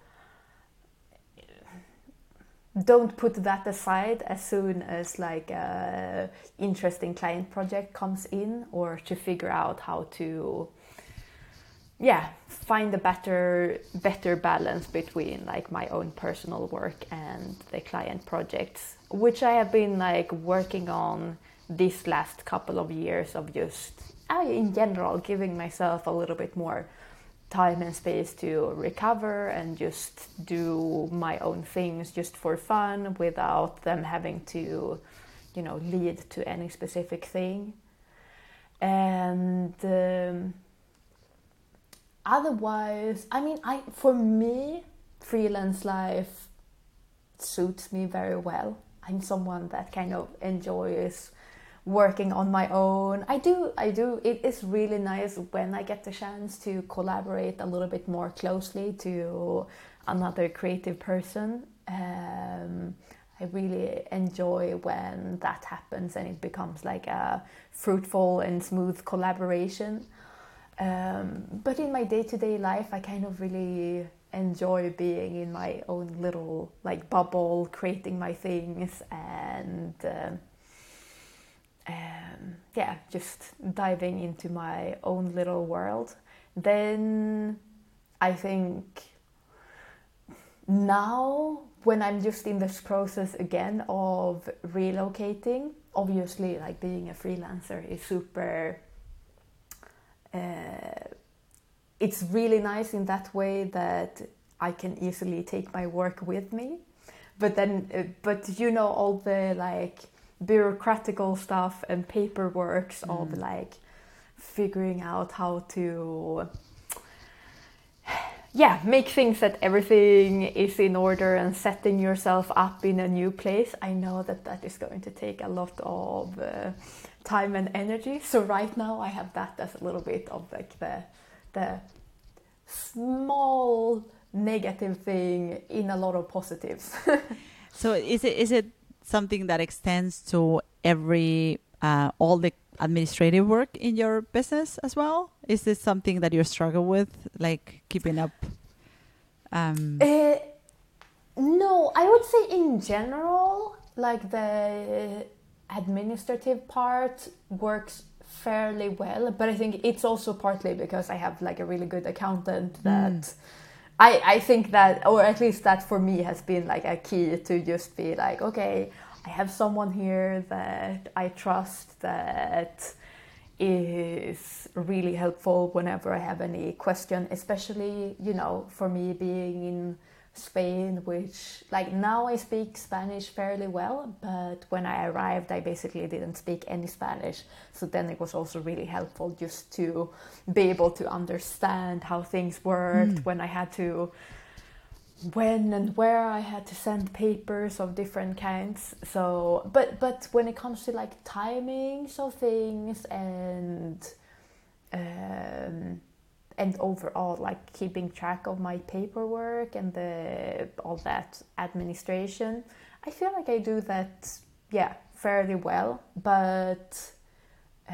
don't put that aside as soon as like a interesting client project comes in, or to figure out how to find a better balance between like my own personal work and the client projects, which I have been like working on these last couple of years, of just in general giving myself a little bit more time and space to recover and just do my own things just for fun without them having to, you know, lead to any specific thing. And otherwise, I mean, for me, freelance life suits me very well. I'm someone that kind of enjoys working on my own. I do. It is really nice when I get the chance to collaborate a little bit more closely to another creative person. I really enjoy when that happens and it becomes like a fruitful and smooth collaboration. But in my day-to-day life, I kind of really enjoy being in my own little like bubble, creating my things and just diving into my own little world. Then I think now when I'm just in this process again of relocating, obviously like being a freelancer is super, it's really nice in that way that I can easily take my work with me. But then, you know, all the like bureaucratical stuff and paperwork of like figuring out how to make things that everything is in order and setting yourself up in a new place. I know that is going to take a lot of time and energy. So right now I have that as a little bit of like the small negative thing in a lot of positives. So is it something that extends to every all the administrative work in your business as well? Is this something that you struggle with, like keeping up? No, I would say in general, like the administrative part works fairly well, but I think it's also partly because I have like a really good accountant that. I think that, or at least that for me has been like a key to just be like, okay, I have someone here that I trust that is really helpful whenever I have any question, especially, you know, for me being in Spain, which like now I speak Spanish fairly well, but when I arrived, I basically didn't speak any Spanish. So then it was also really helpful just to be able to understand how things worked, when I had to, when and where I had to send papers of different kinds. So, but when it comes to like timings of things and overall like keeping track of my paperwork and all that administration, I feel like I do that fairly well, but I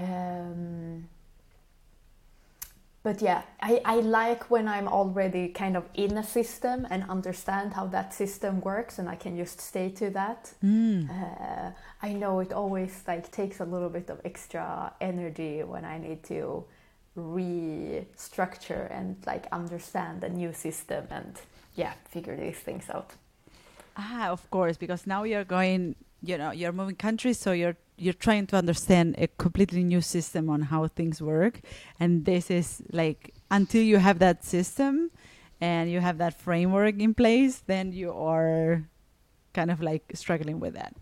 like when I'm already kind of in a system and understand how that system works and I can just stay to that. I know it always like takes a little bit of extra energy when I need to restructure and like understand a new system and figure these things out. Of course, because now you're going, you know, you're moving countries, so you're trying to understand a completely new system on how things work, and this is like, until you have that system and you have that framework in place, then you are kind of like struggling with that.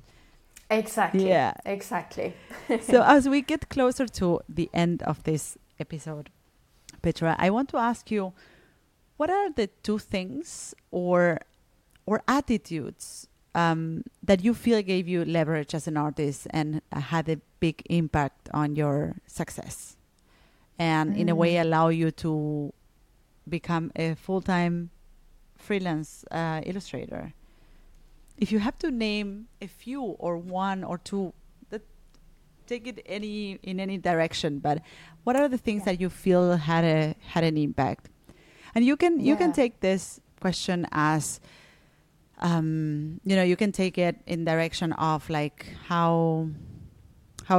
Exactly. Yeah, exactly. So as we get closer to the end of this episode, Petra, I want to ask you, what are the two things or attitudes that you feel gave you leverage as an artist and had a big impact on your success and in a way allow you to become a full-time freelance illustrator? If you have to name a few or one or two, that take it in any direction, but what are the things that you feel had an impact? And you can take this question as you can take it in direction of like how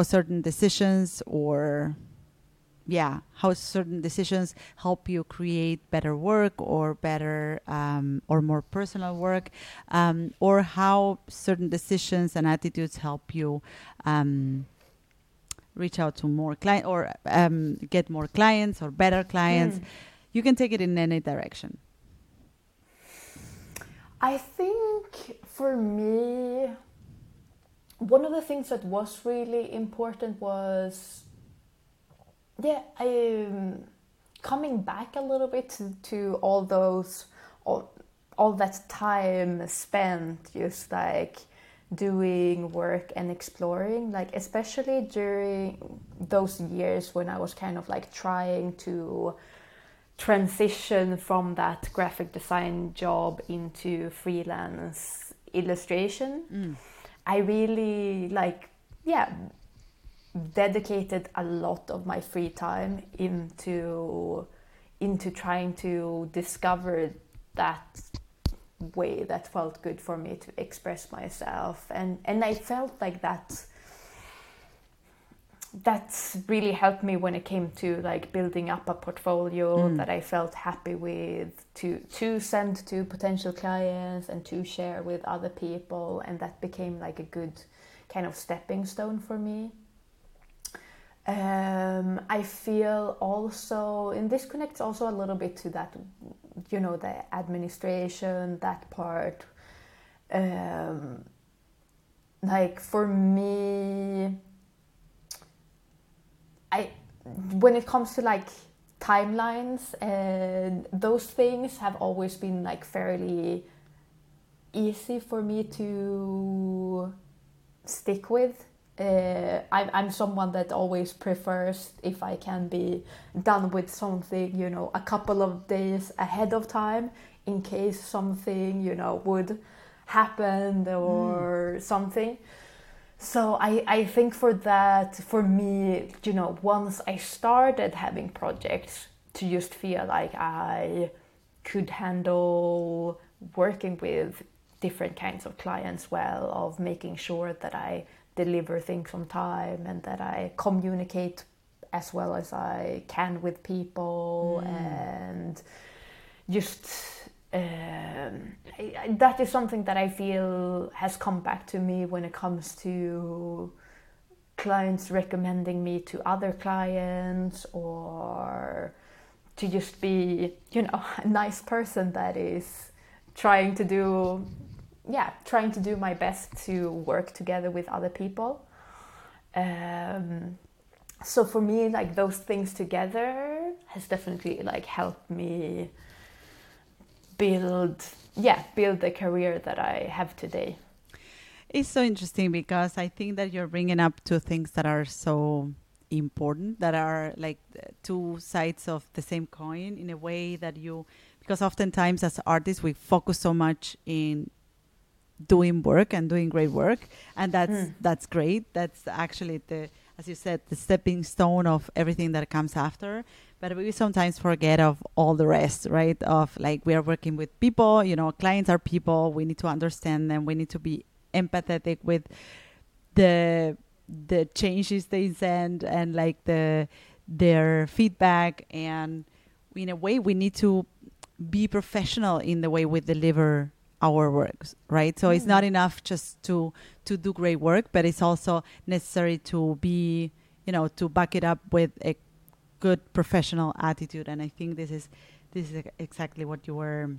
certain decisions help you create better work or better or more personal work, or how certain decisions and attitudes help you reach out to more clients or get more clients or better clients. You can take it in any direction. I think for me, one of the things that was really important was coming back a little bit to all that time spent just like doing work and exploring, like especially during those years when I was kind of like trying to transition from that graphic design job into freelance illustration. I really dedicated a lot of my free time into trying to discover that way that felt good for me to express myself, and I felt like that's really helped me when it came to like building up a portfolio that I felt happy with to send to potential clients and to share with other people, and that became like a good kind of stepping stone for me. I feel also, and this connects also a little bit to that, the administration, that part. For me, when it comes to like timelines and those things have always been like fairly easy for me to stick with. I'm someone that always prefers if I can be done with something, a couple of days ahead of time in case something, would happen or something. So I think for that, for me, once I started having projects, to just feel like I could handle working with different kinds of clients well, of making sure that I deliver things on time and that I communicate as well as I can with people, and just that is something that I feel has come back to me when it comes to clients recommending me to other clients, or to just be a nice person that is trying to do my best to work together with other people. So for me, like those things together has definitely like helped me build the career that I have today. It's so interesting because I think that you're bringing up two things that are so important, that are like two sides of the same coin in a way that because oftentimes as artists, we focus so much in doing work and doing great work, and that's great. That's actually as you said, the stepping stone of everything that comes after. But we sometimes forget of all the rest, right? Of like, we are working with people, clients are people. We need to understand them. We need to be empathetic with the changes they send and like their feedback. And in a way, we need to be professional in the way we deliver our works, right? So it's not enough just to do great work, but it's also necessary to be, to back it up with a good professional attitude. And I think this is this is exactly what you were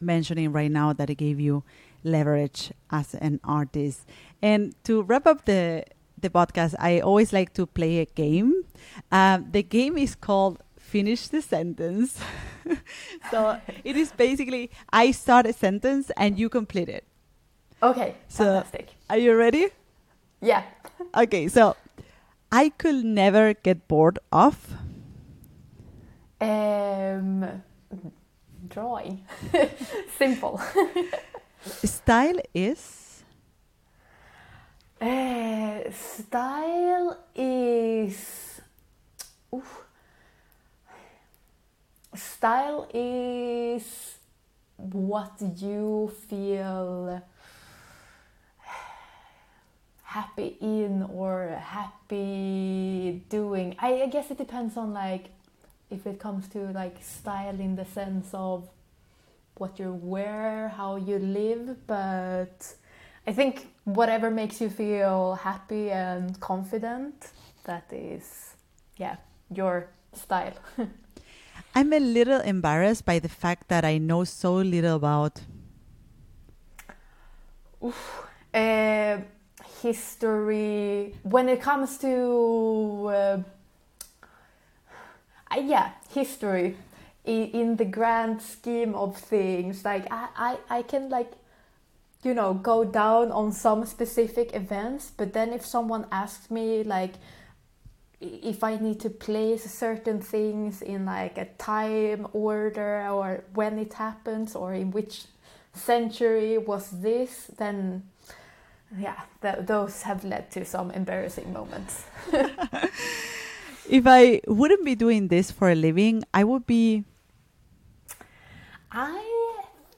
mentioning right now, that it gave you leverage as an artist. And to wrap up the podcast, I always like to play a game. The game is called Finish the Sentence. So it is basically, I start a sentence and you complete it. Okay, so fantastic. Are you ready? Yeah. Okay, so I could never get bored of... drawing. Simple. Style is? Style is what you feel happy in or happy doing. I guess it depends on, like, if it comes to like style in the sense of what you wear, how you live, but I think whatever makes you feel happy and confident, that is, yeah, your style. I'm a little embarrassed by the fact that I know so little about history. When it comes to history in the grand scheme of things, like I can, like, you know, go down on some specific events, but then if someone asks me like if I need to place certain things in like a time order or when it happens or in which century was this, then yeah, those have led to some embarrassing moments. If I wouldn't be doing this for a living, I would be... I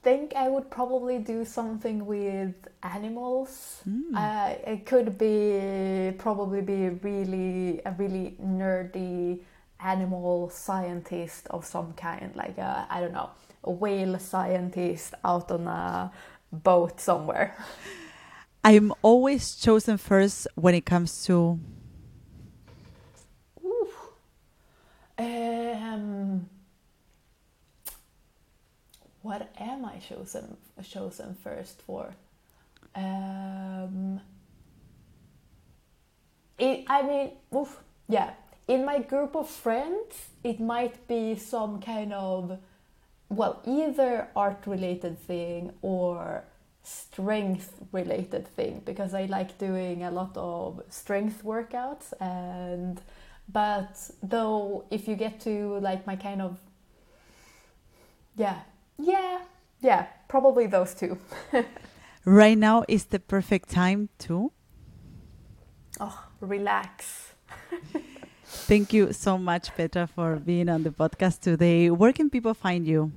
think I would probably do something with animals. It could be a really nerdy animal scientist of some kind, like a whale scientist out on a boat somewhere. I'm always chosen first when it comes to... what am I chosen first for? In my group of friends, it might be some kind of, well, either art-related thing or strength-related thing, because I like doing a lot of strength workouts and... But though, if you get to like my kind of, probably those two. Right now is the perfect time to relax. Thank you so much, Petra, for being on the podcast today. Where can people find you?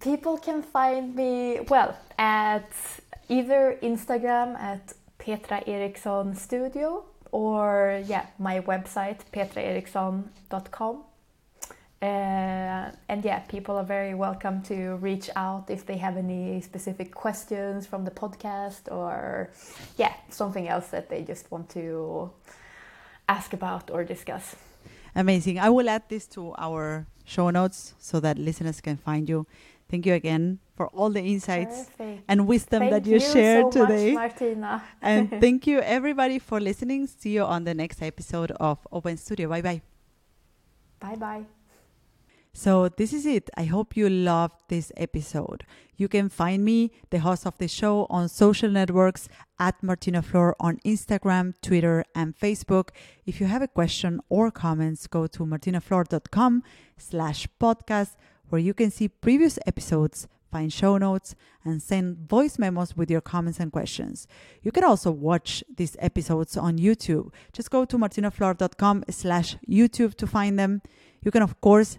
People can find me, well, at either Instagram at Petra Eriksson Studio, or my website, petraeriksson.com. And people are very welcome to reach out if they have any specific questions from the podcast or something else that they just want to ask about or discuss. Amazing. I will add this to our show notes so that listeners can find you. Thank you again for all the insights and wisdom that you shared today. Thank you so much, Martina. And thank you, everybody, for listening. See you on the next episode of Open Studio. Bye-bye. Bye-bye. So this is it. I hope you loved this episode. You can find me, the host of the show, on social networks at Martina Flor on Instagram, Twitter, and Facebook. If you have a question or comments, go to martinaflor.com/podcast, where you can see previous episodes, find show notes, and send voice memos with your comments and questions. You can also watch these episodes on YouTube. Just go to martinaflor.com/YouTube to find them. You can, of course,